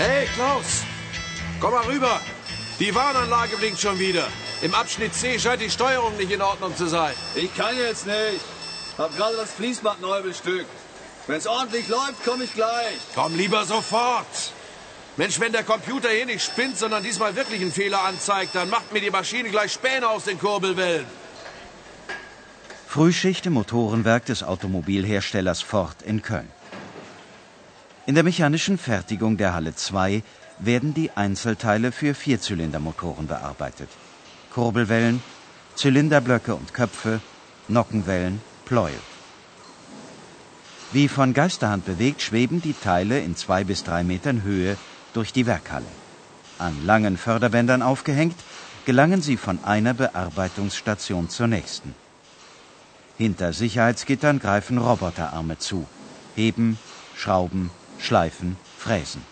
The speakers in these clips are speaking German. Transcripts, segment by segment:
Hey, Klaus! Komm mal rüber! Die Warnanlage blinkt schon wieder. Im Abschnitt C scheint die Steuerung nicht in Ordnung zu sein. Ich kann jetzt nicht. Hab gerade das Fließband neu bestückt. Wenn's ordentlich läuft, komm ich gleich. Komm lieber sofort. Mensch, wenn der Computer hier nicht spinnt, sondern diesmal wirklich einen Fehler anzeigt, dann macht mir die Maschine gleich Späne aus den Kurbelwellen. Frühschicht im Motorenwerk des Automobilherstellers Ford in Köln. In der mechanischen Fertigung der Halle 2 werden die Einzelteile für Vierzylindermotoren bearbeitet. Kurbelwellen, Zylinderblöcke und Köpfe, Nockenwellen, Pleuel. Wie von Geisterhand bewegt, schweben die Teile in 2 bis 3 Metern Höhe durch die Werkhalle. An langen Förderbändern aufgehängt, gelangen sie von einer Bearbeitungsstation zur nächsten. Hinter Sicherheitsgittern greifen Roboterarme zu, heben, schrauben, schleifen, fräsen.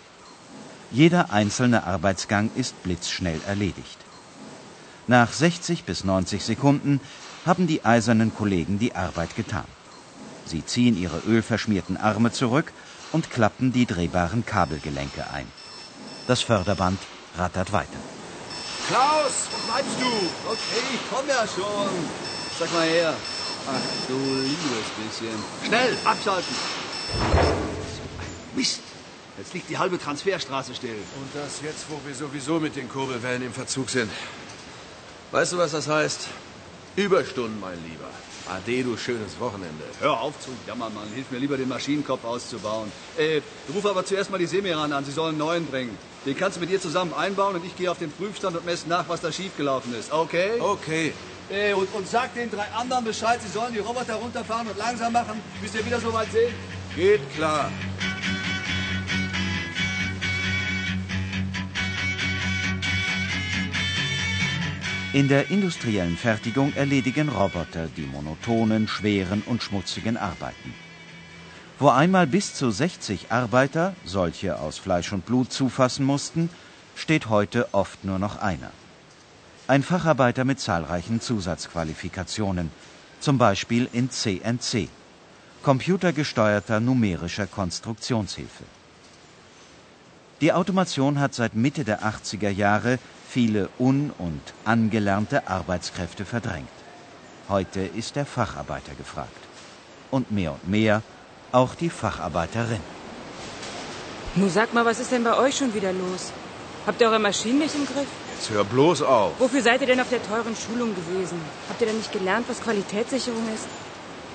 Jeder einzelne Arbeitsgang ist blitzschnell erledigt. Nach 60 bis 90 Sekunden haben die eisernen Kollegen die Arbeit getan. Sie ziehen ihre ölverschmierten Arme zurück und klappen die drehbaren Kabelgelenke ein. Das Förderband rattert weiter. Klaus, wo bleibst du? Okay, ich komm ja schon. Sag mal her. Ach, du liebes bisschen. Schnell, abschalten. So ein Mist. Jetzt liegt die halbe Transferstraße still. Und das jetzt, wo wir sowieso mit den Kurbelwellen im Verzug sind. Weißt du, was das heißt? Überstunden, mein Lieber. Ade, du schönes Wochenende. Hör auf zu jammern, Mann. Hilf mir lieber, den Maschinenkopf auszubauen. Ruf aber zuerst mal die Semiran an. Sie sollen einen neuen bringen. Den kannst du mit ihr zusammen einbauen und ich gehe auf den Prüfstand und messe nach, was da schiefgelaufen ist. Okay? Okay. Und sag den 3 anderen Bescheid, sie sollen die Roboter runterfahren und langsam machen, bis wir wieder so weit sind. Geht klar. In der industriellen Fertigung erledigen Roboter die monotonen, schweren und schmutzigen Arbeiten. Wo einmal bis zu 60 Arbeiter solche aus Fleisch und Blut zufassen mussten, steht heute oft nur noch einer. Ein Facharbeiter mit zahlreichen Zusatzqualifikationen, zum Beispiel in CNC, computergesteuerter numerischer Konstruktionshilfe. Die Automation hat seit Mitte der 80er Jahre viele un- und angelernte Arbeitskräfte verdrängt. Heute ist der Facharbeiter gefragt. Und mehr auch die Facharbeiterin. Nun sag mal, was ist denn bei euch schon wieder los? Habt ihr eure Maschinen nicht im Griff? Jetzt hör bloß auf. Wofür seid ihr denn auf der teuren Schulung gewesen? Habt ihr denn nicht gelernt, was Qualitätssicherung ist?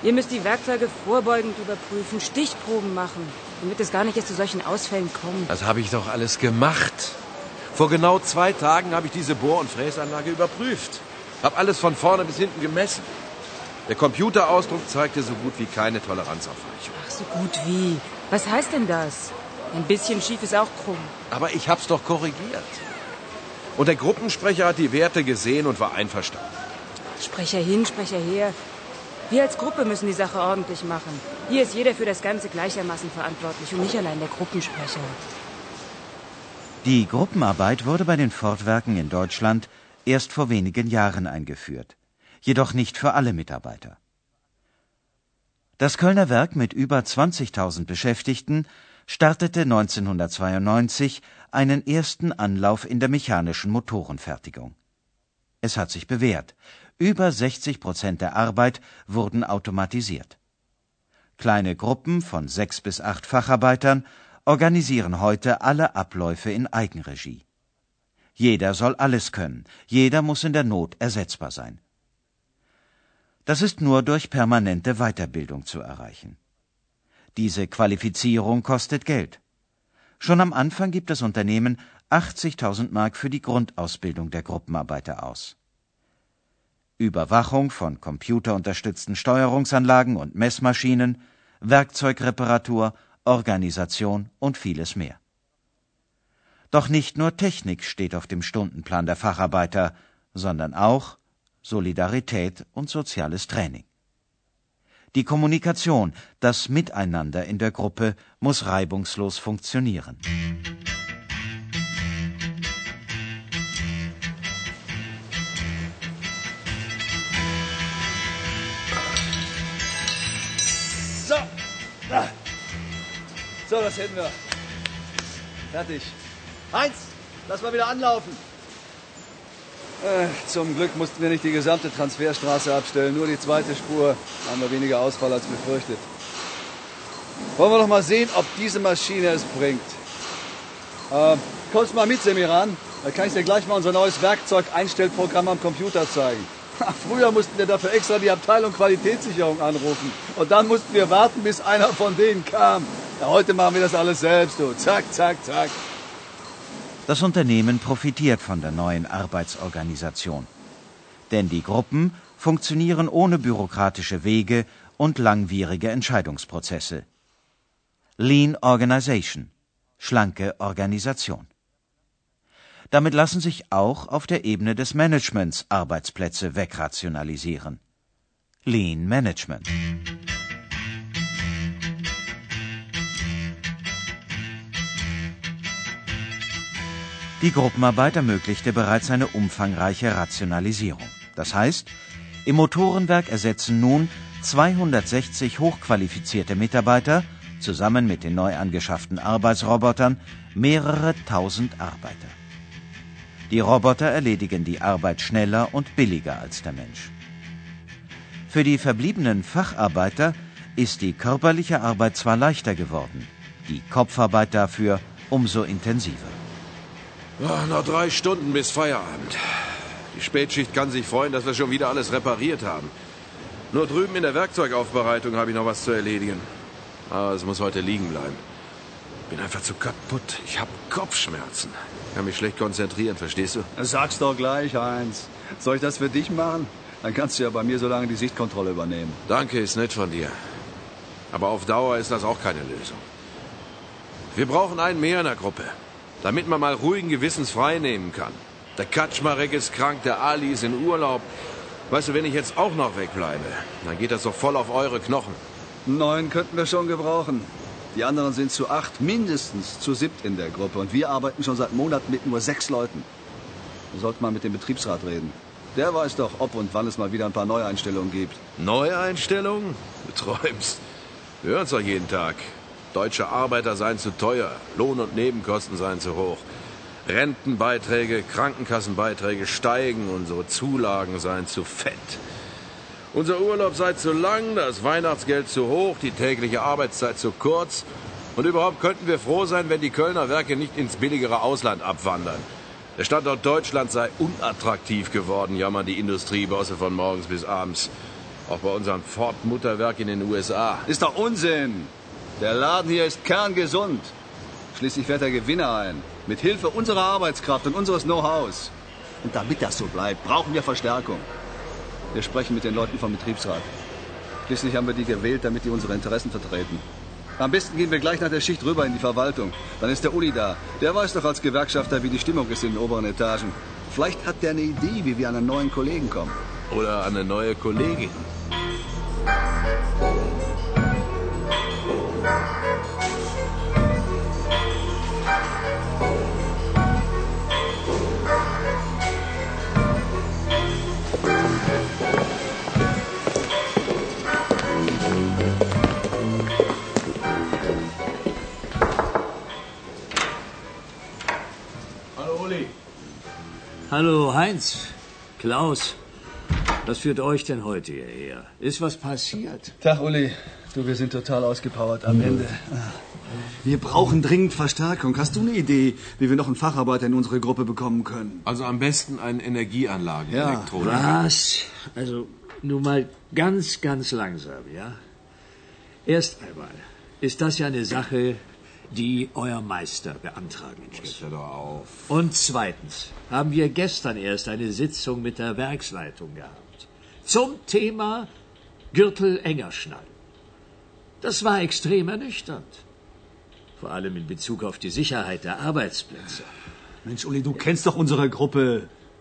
Ihr müsst die Werkzeuge vorbeugend überprüfen, Stichproben machen, damit es gar nicht erst zu solchen Ausfällen kommt. Das habe ich doch alles gemacht. Vor genau 2 Tagen habe ich diese Bohr- und Fräsanlage überprüft. Habe alles von vorne bis hinten gemessen. Der Computerausdruck zeigte so gut wie keine Toleranzaufweichung. Ach, so gut wie? Was heißt denn das? Ein bisschen schief ist auch krumm. Aber ich hab's doch korrigiert. Und der Gruppensprecher hat die Werte gesehen und war einverstanden. Sprecher hin, Sprecher her. Wir als Gruppe müssen die Sache ordentlich machen. Hier ist jeder für das Ganze gleichermaßen verantwortlich und nicht allein der Gruppensprecher. Die Gruppenarbeit wurde bei den Ford-Werken in Deutschland erst vor wenigen Jahren eingeführt, jedoch nicht für alle Mitarbeiter. Das Kölner Werk mit über 20.000 Beschäftigten startete 1992 einen ersten Anlauf in der mechanischen Motorenfertigung. Es hat sich bewährt. Über 60% der Arbeit wurden automatisiert. Kleine Gruppen von 6 bis 8 Facharbeitern organisieren heute alle Abläufe in Eigenregie. Jeder soll alles können, jeder muss in der Not ersetzbar sein. Das ist nur durch permanente Weiterbildung zu erreichen. Diese Qualifizierung kostet Geld. Schon am Anfang gibt das Unternehmen 80.000 Mark für die Grundausbildung der Gruppenarbeiter aus. Überwachung von computerunterstützten Steuerungsanlagen und Messmaschinen, Werkzeugreparatur, Organisation und vieles mehr. Doch nicht nur Technik steht auf dem Stundenplan der Facharbeiter, sondern auch Solidarität und soziales Training. Die Kommunikation, das Miteinander in der Gruppe muss reibungslos funktionieren. So, das hätten wir. Fertig. Heinz, lass mal wieder anlaufen. Zum Glück mussten wir nicht die gesamte Transferstraße abstellen, nur die zweite Spur. Da haben wir weniger Ausfall als befürchtet. Wollen wir doch mal sehen, ob diese Maschine es bringt. Kommst mal mit, Semiran. Da kann ich dir gleich mal unser neues Werkzeug-Einstellprogramm am Computer zeigen. Früher mussten wir dafür extra die Abteilung Qualitätssicherung anrufen. Und dann mussten wir warten, bis einer von denen kam. Ja, heute machen wir das alles selbst, du. Zack, zack, zack. Das Unternehmen profitiert von der neuen Arbeitsorganisation. Denn die Gruppen funktionieren ohne bürokratische Wege und langwierige Entscheidungsprozesse. Lean Organization, schlanke Organisation. Damit lassen sich auch auf der Ebene des Managements Arbeitsplätze wegrationalisieren. Lean Management. Die Gruppenarbeit ermöglichte bereits eine umfangreiche Rationalisierung. Das heißt, im Motorenwerk ersetzen nun 260 hochqualifizierte Mitarbeiter zusammen mit den neu angeschafften Arbeitsrobotern mehrere tausend Arbeiter. Die Roboter erledigen die Arbeit schneller und billiger als der Mensch. Für die verbliebenen Facharbeiter ist die körperliche Arbeit zwar leichter geworden, die Kopfarbeit dafür umso intensiver. Ach, noch 3 Stunden bis Feierabend. Die Spätschicht kann sich freuen, dass wir schon wieder alles repariert haben. Nur drüben in der Werkzeugaufbereitung habe ich noch was zu erledigen. Aber es muss heute liegen bleiben. Bin einfach zu kaputt. Ich habe Kopfschmerzen. Kann mich schlecht konzentrieren, verstehst du? Sag's doch gleich, Heinz. Soll ich das für dich machen? Dann kannst du ja bei mir so lange die Sichtkontrolle übernehmen. Danke, ist nett von dir. Aber auf Dauer ist das auch keine Lösung. Wir brauchen einen mehr in der Gruppe. Damit man mal ruhigen Gewissens frei nehmen kann. Der Kaczmarek ist krank, der Ali ist in Urlaub. Weißt du, wenn ich jetzt auch noch wegbleibe, dann geht das doch voll auf eure Knochen. 9 könnten wir schon gebrauchen. Die anderen sind zu 8, mindestens zu 7 in der Gruppe. Und wir arbeiten schon seit Monaten mit nur 6 Leuten. Da sollte man mit dem Betriebsrat reden. Der weiß doch, ob und wann es mal wieder ein paar Neueinstellungen gibt. Neueinstellungen? Du träumst. Wir hören es doch jeden Tag. Deutsche Arbeiter seien zu teuer, Lohn- und Nebenkosten seien zu hoch, Rentenbeiträge, Krankenkassenbeiträge steigen, unsere Zulagen seien zu fett. Unser Urlaub sei zu lang, das Weihnachtsgeld zu hoch, die tägliche Arbeitszeit zu kurz. Und überhaupt könnten wir froh sein, wenn die Kölner Werke nicht ins billigere Ausland abwandern. Der Standort Deutschland sei unattraktiv geworden, jammern die Industriebosse von morgens bis abends. Auch bei unserem Ford-Mutterwerk in den USA. Ist doch Unsinn! Der Laden hier ist kerngesund. Schließlich fährt der Gewinner ein. Mit Hilfe unserer Arbeitskraft und unseres Know-hows. Und damit das so bleibt, brauchen wir Verstärkung. Wir sprechen mit den Leuten vom Betriebsrat. Schließlich haben wir die gewählt, damit die unsere Interessen vertreten. Am besten gehen wir gleich nach der Schicht rüber in die Verwaltung. Dann ist der Uli da. Der weiß doch als Gewerkschafter, wie die Stimmung ist in den oberen Etagen. Vielleicht hat der eine Idee, wie wir an einen neuen Kollegen kommen. Oder an eine neue Kollegin. Hallo Heinz, Klaus, was führt euch denn heute hierher? Ist was passiert? Tag Uli, du, wir sind total ausgepowert am Ende. Wir brauchen dringend Verstärkung. Hast du eine Idee, wie wir noch einen Facharbeiter in unsere Gruppe bekommen können? Also am besten einen Energieanlagenelektroniker. Ja, was? Also nur mal ganz, ganz langsam, ja? Erst einmal ist das ja eine Sache, die euer Meister beantragen muss. Und zweitens haben wir gestern erst eine Sitzung mit der Werksleitung gehabt. Zum Thema Gürtel enger schnallen. Das war extrem ernüchternd. Vor allem in Bezug auf die Sicherheit der Arbeitsplätze. Mensch, Uli, du kennst doch unsere Gruppe.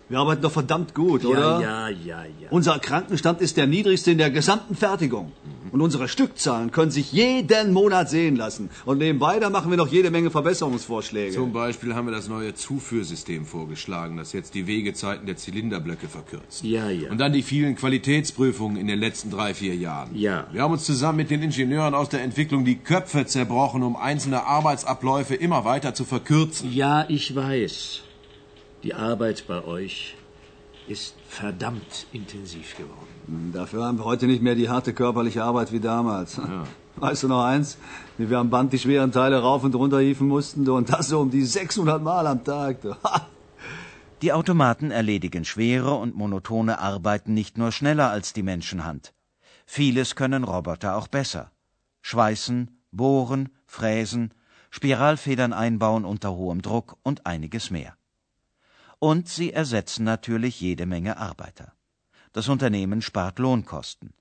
Wir arbeiten doch verdammt gut, oder? Ja. Unser Krankenstand ist der niedrigste in der gesamten Fertigung. Mhm. Und unsere Stückzahlen können sich jeden Monat sehen lassen. Und nebenbei, da machen wir noch jede Menge Verbesserungsvorschläge. Zum Beispiel haben wir das neue Zuführsystem vorgeschlagen, das jetzt die Wegezeiten der Zylinderblöcke verkürzt. Ja, ja. Und dann die vielen Qualitätsprüfungen in den letzten 3-4 Jahren. Ja. Wir haben uns zusammen mit den Ingenieuren aus der Entwicklung die Köpfe zerbrochen, um einzelne Arbeitsabläufe immer weiter zu verkürzen. Ja, ich weiß. Die Arbeit bei euch ist verdammt intensiv geworden. Dafür haben wir heute nicht mehr die harte körperliche Arbeit wie damals. Ja. Weißt du noch eins? Wie wir am Band die schweren Teile rauf und runter hieven mussten, und das so um die 600 Mal am Tag. Die Automaten erledigen schwere und monotone Arbeiten nicht nur schneller als die Menschenhand. Vieles können Roboter auch besser. Schweißen, bohren, fräsen, Spiralfedern einbauen unter hohem Druck und einiges mehr. Und sie ersetzen natürlich jede Menge Arbeiter. Das Unternehmen spart Lohnkosten.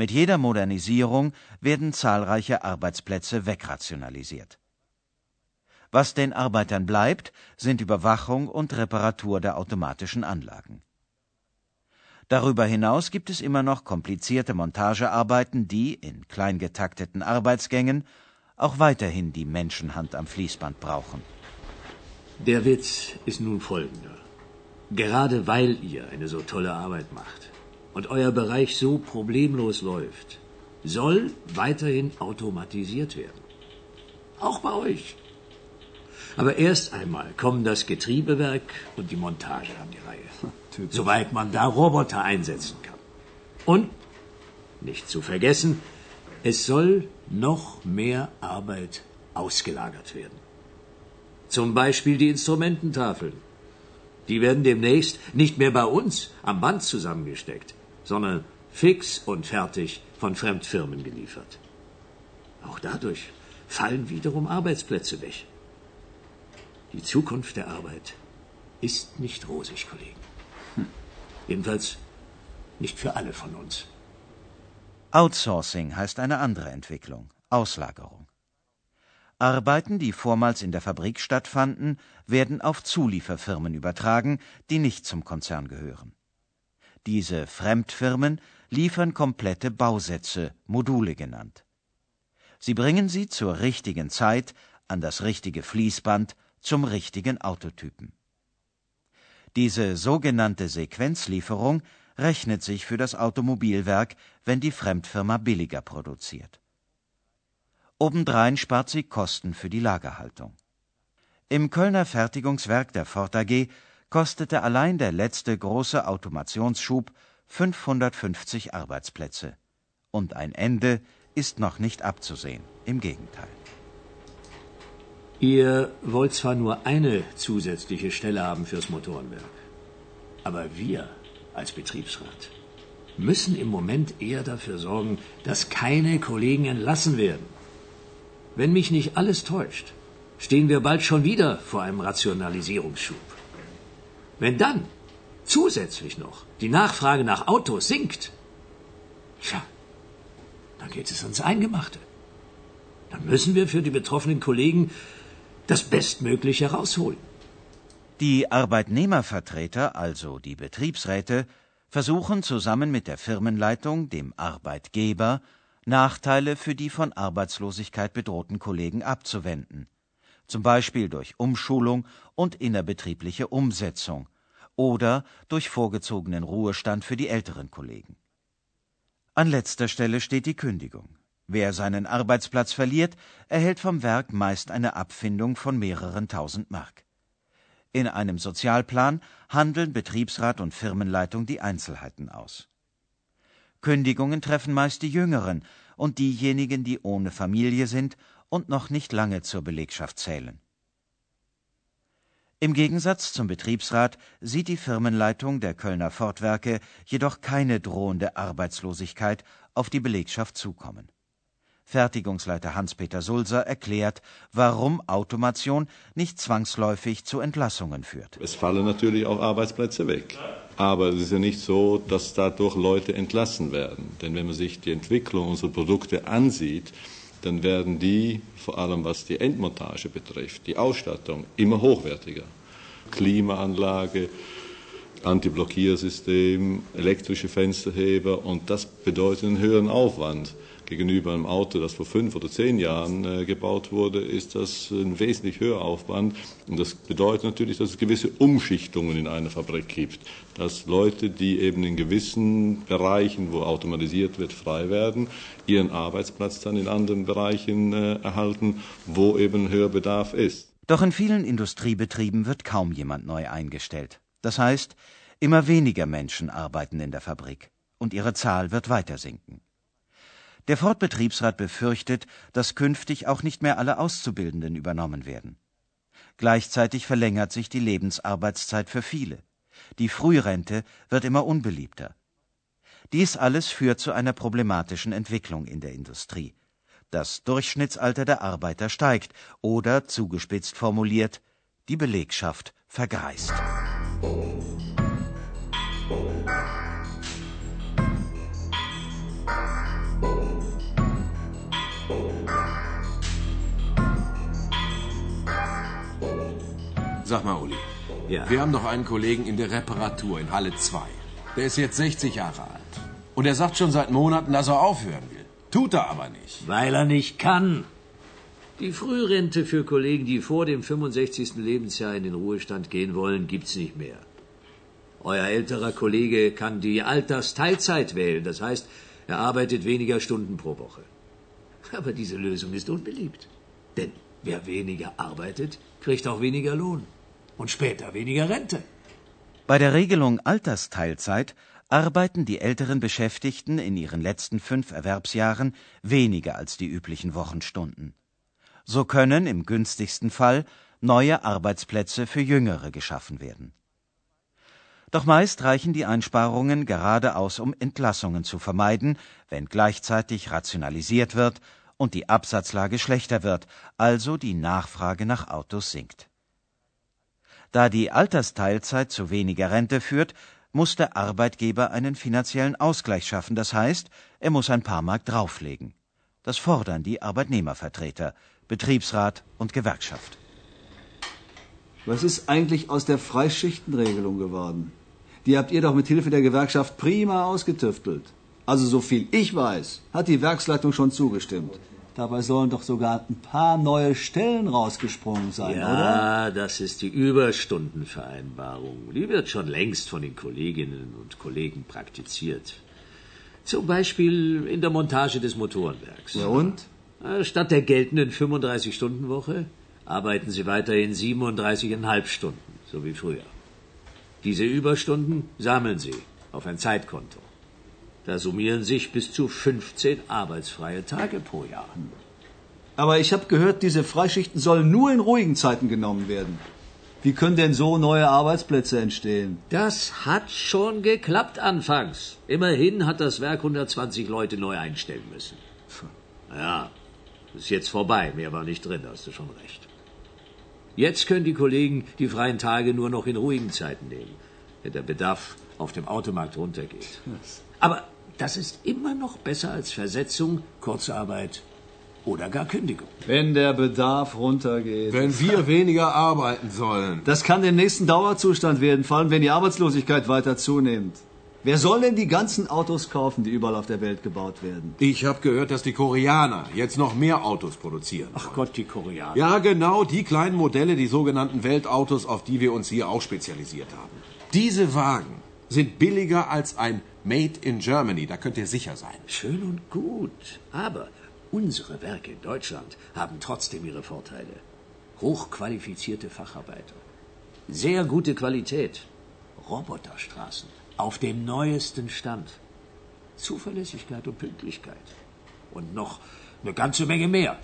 Mit jeder Modernisierung werden zahlreiche Arbeitsplätze wegrationalisiert. Was den Arbeitern bleibt, sind Überwachung und Reparatur der automatischen Anlagen. Darüber hinaus gibt es immer noch komplizierte Montagearbeiten, die in kleingetakteten Arbeitsgängen auch weiterhin die Menschenhand am Fließband brauchen. Der Witz ist nun folgender. Gerade weil ihr eine so tolle Arbeit macht und euer Bereich so problemlos läuft, soll weiterhin automatisiert werden. Auch bei euch. Aber erst einmal kommen das Getriebewerk und die Montage an die Reihe, soweit man da Roboter einsetzen kann. Und, nicht zu vergessen, es soll noch mehr Arbeit ausgelagert werden. Zum Beispiel die Instrumententafeln. Die werden demnächst nicht mehr bei uns am Band zusammengesteckt, sondern fix und fertig von Fremdfirmen geliefert. Auch dadurch fallen wiederum Arbeitsplätze weg. Die Zukunft der Arbeit ist nicht rosig, Kollegen. Jedenfalls nicht für alle von uns. Outsourcing heißt eine andere Entwicklung, Auslagerung. Arbeiten, die vormals in der Fabrik stattfanden, werden auf Zulieferfirmen übertragen, die nicht zum Konzern gehören. Diese Fremdfirmen liefern komplette Bausätze, Module genannt. Sie bringen sie zur richtigen Zeit an das richtige Fließband zum richtigen Autotypen. Diese sogenannte Sequenzlieferung rechnet sich für das Automobilwerk, wenn die Fremdfirma billiger produziert. Obendrein spart sie Kosten für die Lagerhaltung. Im Kölner Fertigungswerk der Ford AG kostete allein der letzte große Automationsschub 550 Arbeitsplätze. Und ein Ende ist noch nicht abzusehen, im Gegenteil. Ihr wollt zwar nur eine zusätzliche Stelle haben fürs Motorenwerk, aber wir als Betriebsrat müssen im Moment eher dafür sorgen, dass keine Kollegen entlassen werden. Wenn mich nicht alles täuscht, stehen wir bald schon wieder vor einem Rationalisierungsschub. Wenn dann zusätzlich noch die Nachfrage nach Autos sinkt, tja, dann geht es ans Eingemachte. Dann müssen wir für die betroffenen Kollegen das Bestmögliche rausholen. Die Arbeitnehmervertreter, also die Betriebsräte, versuchen zusammen mit der Firmenleitung, dem Arbeitgeber, Nachteile für die von Arbeitslosigkeit bedrohten Kollegen abzuwenden, zum Beispiel durch Umschulung und innerbetriebliche Umsetzung oder durch vorgezogenen Ruhestand für die älteren Kollegen. An letzter Stelle steht die Kündigung. Wer seinen Arbeitsplatz verliert, erhält vom Werk meist eine Abfindung von mehreren tausend Mark. In einem Sozialplan handeln Betriebsrat und Firmenleitung die Einzelheiten aus. Kündigungen treffen meist die Jüngeren und diejenigen, die ohne Familie sind und noch nicht lange zur Belegschaft zählen. Im Gegensatz zum Betriebsrat sieht die Firmenleitung der Kölner Ford-Werke jedoch keine drohende Arbeitslosigkeit auf die Belegschaft zukommen. Fertigungsleiter Hans-Peter Sulzer erklärt, warum Automation nicht zwangsläufig zu Entlassungen führt. Es fallen natürlich auch Arbeitsplätze weg. Aber es ist ja nicht so, dass dadurch Leute entlassen werden. Denn wenn man sich die Entwicklung unserer Produkte ansieht, dann werden die, vor allem was die Endmontage betrifft, die Ausstattung, immer hochwertiger. Klimaanlage, Antiblockiersystem, elektrische Fensterheber, und das bedeutet einen höheren Aufwand. Gegenüber einem Auto, das vor 5 oder 10 Jahren gebaut wurde, ist das ein wesentlich höherer Aufwand. Und das bedeutet natürlich, dass es gewisse Umschichtungen in einer Fabrik gibt. Dass Leute, die eben in gewissen Bereichen, wo automatisiert wird, frei werden, ihren Arbeitsplatz dann in anderen Bereichen erhalten, wo eben höherer Bedarf ist. Doch in vielen Industriebetrieben wird kaum jemand neu eingestellt. Das heißt, immer weniger Menschen arbeiten in der Fabrik. Und ihre Zahl wird weiter sinken. Der Ford-Betriebsrat befürchtet, dass künftig auch nicht mehr alle Auszubildenden übernommen werden. Gleichzeitig verlängert sich die Lebensarbeitszeit für viele. Die Frührente wird immer unbeliebter. Dies alles führt zu einer problematischen Entwicklung in der Industrie. Das Durchschnittsalter der Arbeiter steigt oder, zugespitzt formuliert, die Belegschaft vergreist. Sag mal, Uli, ja. Wir haben doch einen Kollegen in der Reparatur in Halle 2. Der ist jetzt 60 Jahre alt. Und er sagt schon seit Monaten, dass er aufhören will. Tut er aber nicht. Weil er nicht kann. Die Frührente für Kollegen, die vor dem 65. Lebensjahr in den Ruhestand gehen wollen, gibt's nicht mehr. Euer älterer Kollege kann die Altersteilzeit wählen. Das heißt, er arbeitet weniger Stunden pro Woche. Aber diese Lösung ist unbeliebt. Denn wer weniger arbeitet, kriegt auch weniger Lohn. Und später weniger Rente. Bei der Regelung Altersteilzeit arbeiten die älteren Beschäftigten in ihren letzten 5 Erwerbsjahren weniger als die üblichen Wochenstunden. So können im günstigsten Fall neue Arbeitsplätze für Jüngere geschaffen werden. Doch meist reichen die Einsparungen gerade aus, um Entlassungen zu vermeiden, wenn gleichzeitig rationalisiert wird und die Absatzlage schlechter wird, also die Nachfrage nach Autos sinkt. Da die Altersteilzeit zu weniger Rente führt, muss der Arbeitgeber einen finanziellen Ausgleich schaffen. Das heißt, er muss ein paar Mark drauflegen. Das fordern die Arbeitnehmervertreter, Betriebsrat und Gewerkschaft. Was ist eigentlich aus der Freischichtenregelung geworden? Die habt ihr doch mit Hilfe der Gewerkschaft prima ausgetüftelt. Also so viel ich weiß, hat die Werksleitung schon zugestimmt. Dabei sollen doch sogar ein paar neue Stellen rausgesprungen sein, ja, oder? Ja, das ist die Überstundenvereinbarung. Die wird schon längst von den Kolleginnen und Kollegen praktiziert. Zum Beispiel in der Montage des Motorenwerks. Ja, und? Statt der geltenden 35-Stunden-Woche arbeiten sie weiterhin 37,5 Stunden, so wie früher. Diese Überstunden sammeln sie auf ein Zeitkonto. Da summieren sich bis zu 15 arbeitsfreie Tage pro Jahr. Aber ich habe gehört, diese Freischichten sollen nur in ruhigen Zeiten genommen werden. Wie können denn so neue Arbeitsplätze entstehen? Das hat schon geklappt anfangs. Immerhin hat das Werk 120 Leute neu einstellen müssen. Ja, ist jetzt vorbei. Mehr war nicht drin, da hast du schon recht. Jetzt können die Kollegen die freien Tage nur noch in ruhigen Zeiten nehmen, wenn der Bedarf auf dem Automarkt runtergeht. Aber das ist immer noch besser als Versetzung, Kurzarbeit oder gar Kündigung. Wenn der Bedarf runtergeht. Wenn wir weniger arbeiten sollen. Das kann demnächst ein Dauerzustand werden, vor allem wenn die Arbeitslosigkeit weiter zunimmt. Wer soll denn die ganzen Autos kaufen, die überall auf der Welt gebaut werden? Ich habe gehört, dass die Koreaner jetzt noch mehr Autos produzieren. Ach Gott, die Koreaner. Ja, genau, die kleinen Modelle, die sogenannten Weltautos, auf die wir uns hier auch spezialisiert haben. Diese Wagen sind billiger als ein Made in Germany, da könnt ihr sicher sein. Schön und gut, aber unsere Werke in Deutschland haben trotzdem ihre Vorteile. Hochqualifizierte Facharbeiter, sehr gute Qualität, Roboterstraßen, auf dem neuesten Stand, Zuverlässigkeit und Pünktlichkeit und noch eine ganze Menge mehr.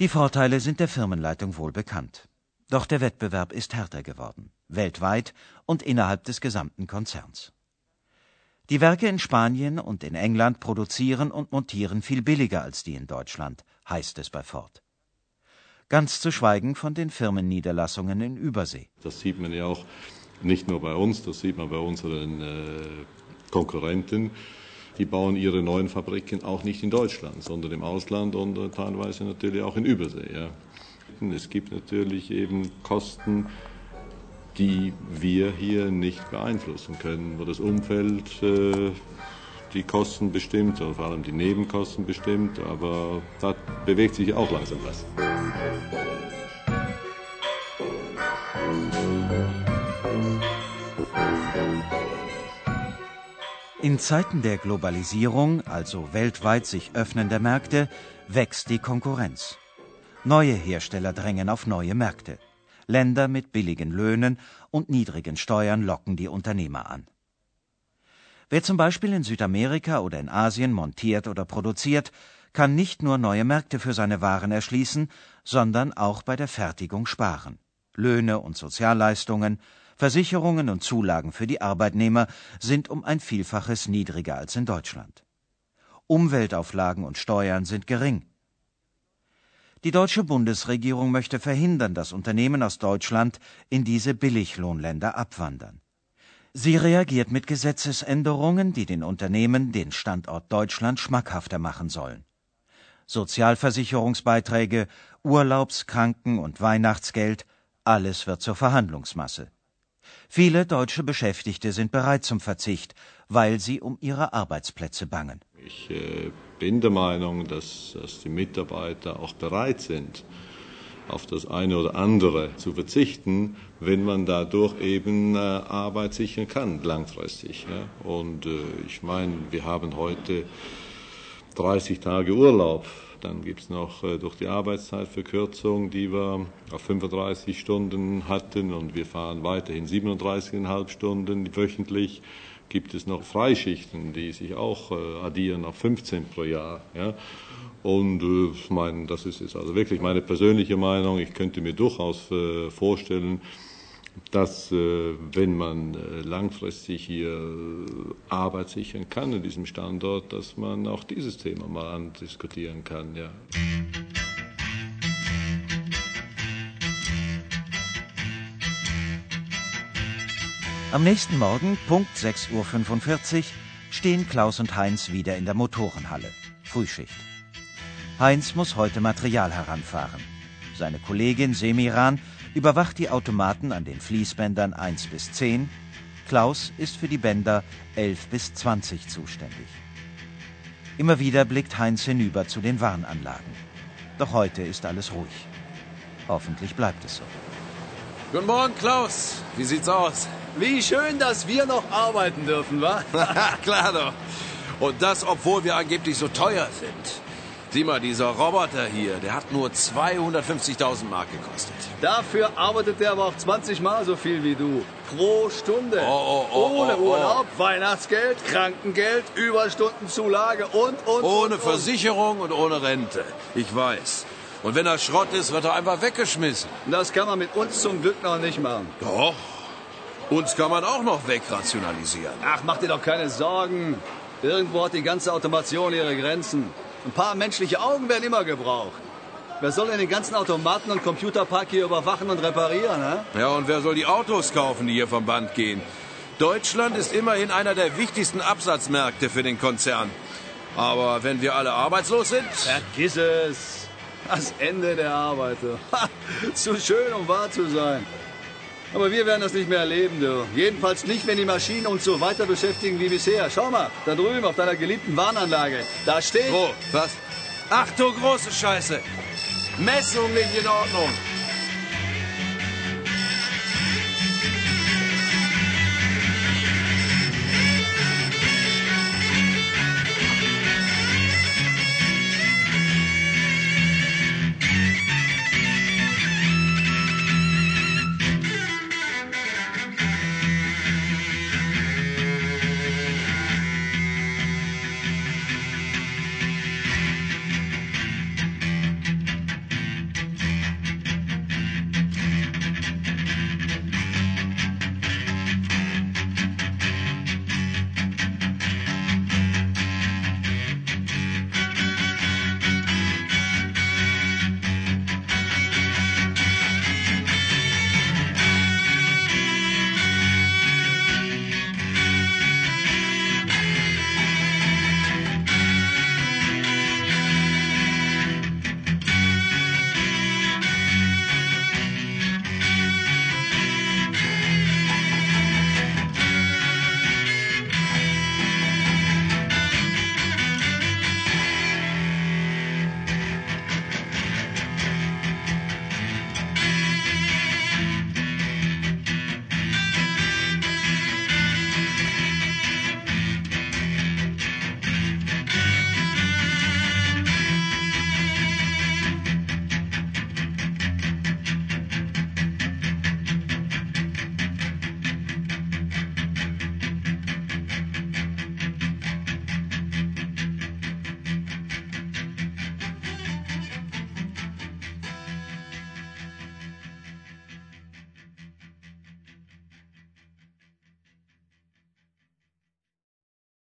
Die Vorteile sind der Firmenleitung wohl bekannt. Doch der Wettbewerb ist härter geworden, weltweit und innerhalb des gesamten Konzerns. Die Werke in Spanien und in England produzieren und montieren viel billiger als die in Deutschland, heißt es bei Ford. Ganz zu schweigen von den Firmenniederlassungen in Übersee. Das sieht man ja auch nicht nur bei uns, das sieht man bei unseren Konkurrenten. Die bauen ihre neuen Fabriken auch nicht in Deutschland, sondern im Ausland und teilweise natürlich auch in Übersee. Ja. Es gibt natürlich eben Kosten die wir hier nicht beeinflussen können, wo das Umfeld die Kosten bestimmt, vor allem die Nebenkosten bestimmt, aber da bewegt sich auch langsam was. In Zeiten der Globalisierung, also weltweit sich öffnender Märkte, wächst die Konkurrenz. Neue Hersteller drängen auf neue Märkte. Länder mit billigen Löhnen und niedrigen Steuern locken die Unternehmer an. Wer zum Beispiel in Südamerika oder in Asien montiert oder produziert, kann nicht nur neue Märkte für seine Waren erschließen, sondern auch bei der Fertigung sparen. Löhne und Sozialleistungen, Versicherungen und Zulagen für die Arbeitnehmer sind um ein Vielfaches niedriger als in Deutschland. Umweltauflagen und Steuern sind gering. Die deutsche Bundesregierung möchte verhindern, dass Unternehmen aus Deutschland in diese Billiglohnländer abwandern. Sie reagiert mit Gesetzesänderungen, die den Unternehmen den Standort Deutschland schmackhafter machen sollen. Sozialversicherungsbeiträge, Urlaubs-, Kranken- und Weihnachtsgeld, alles wird zur Verhandlungsmasse. Viele deutsche Beschäftigte sind bereit zum Verzicht, weil sie um ihre Arbeitsplätze bangen. Ich bin der Meinung, dass die Mitarbeiter auch bereit sind, auf das eine oder andere zu verzichten, wenn man dadurch eben Arbeit sichern kann, langfristig. Ne? Und ich meine, wir haben heute 30 Tage Urlaub. Dann gibt es noch durch die Arbeitszeitverkürzung, die wir auf 35 Stunden hatten, und wir fahren weiterhin 37,5 Stunden wöchentlich, gibt es noch Freischichten, die sich auch addieren auf 15 pro Jahr. Ja? Und ich meine, das ist jetzt also wirklich meine persönliche Meinung. Ich könnte mir durchaus vorstellen, dass, wenn man langfristig hier Arbeit sichern kann in diesem Standort, dass man auch dieses Thema mal andiskutieren kann. Ja. Am nächsten Morgen, Punkt 6.45 Uhr, stehen Klaus und Heinz wieder in der Motorenhalle. Frühschicht. Heinz muss heute Material heranfahren. Seine Kollegin Semiran überwacht die Automaten an den Fließbändern 1 bis 10. Klaus ist für die Bänder 11 bis 20 zuständig. Immer wieder blickt Heinz hinüber zu den Warnanlagen. Doch heute ist alles ruhig. Hoffentlich bleibt es so. Guten Morgen, Klaus. Wie sieht's aus? Wie schön, dass wir noch arbeiten dürfen, wa? Klar doch. Und das, obwohl wir angeblich so teuer sind. Sieh mal, dieser Roboter hier, der hat nur 250.000 Mark gekostet. Dafür arbeitet der aber auch 20 Mal so viel wie du. Pro Stunde. Ohne Urlaub, Weihnachtsgeld, Krankengeld, Überstundenzulage und. Ohne Versicherung und ohne Rente. Ich weiß. Und wenn er Schrott ist, wird er einfach weggeschmissen. Das kann man mit uns zum Glück noch nicht machen. Doch. Uns kann man auch noch wegrationalisieren. Ach, mach dir doch keine Sorgen. Irgendwo hat die ganze Automation ihre Grenzen. Ein paar menschliche Augen werden immer gebraucht. Wer soll denn den ganzen Automaten- und Computerpark hier überwachen und reparieren, ne? Ja, und wer soll die Autos kaufen, die hier vom Band gehen? Deutschland ist immerhin einer der wichtigsten Absatzmärkte für den Konzern. Aber wenn wir alle arbeitslos sind... Vergiss es! Das Ende der Arbeiter. Zu schön, um wahr zu sein. Aber wir werden das nicht mehr erleben, du. Jedenfalls nicht, wenn die Maschinen uns so weiter beschäftigen wie bisher. Schau mal, da drüben auf deiner geliebten Warnanlage. Da steht... Oh, was? Ach du große Scheiße. Messung nicht in Ordnung.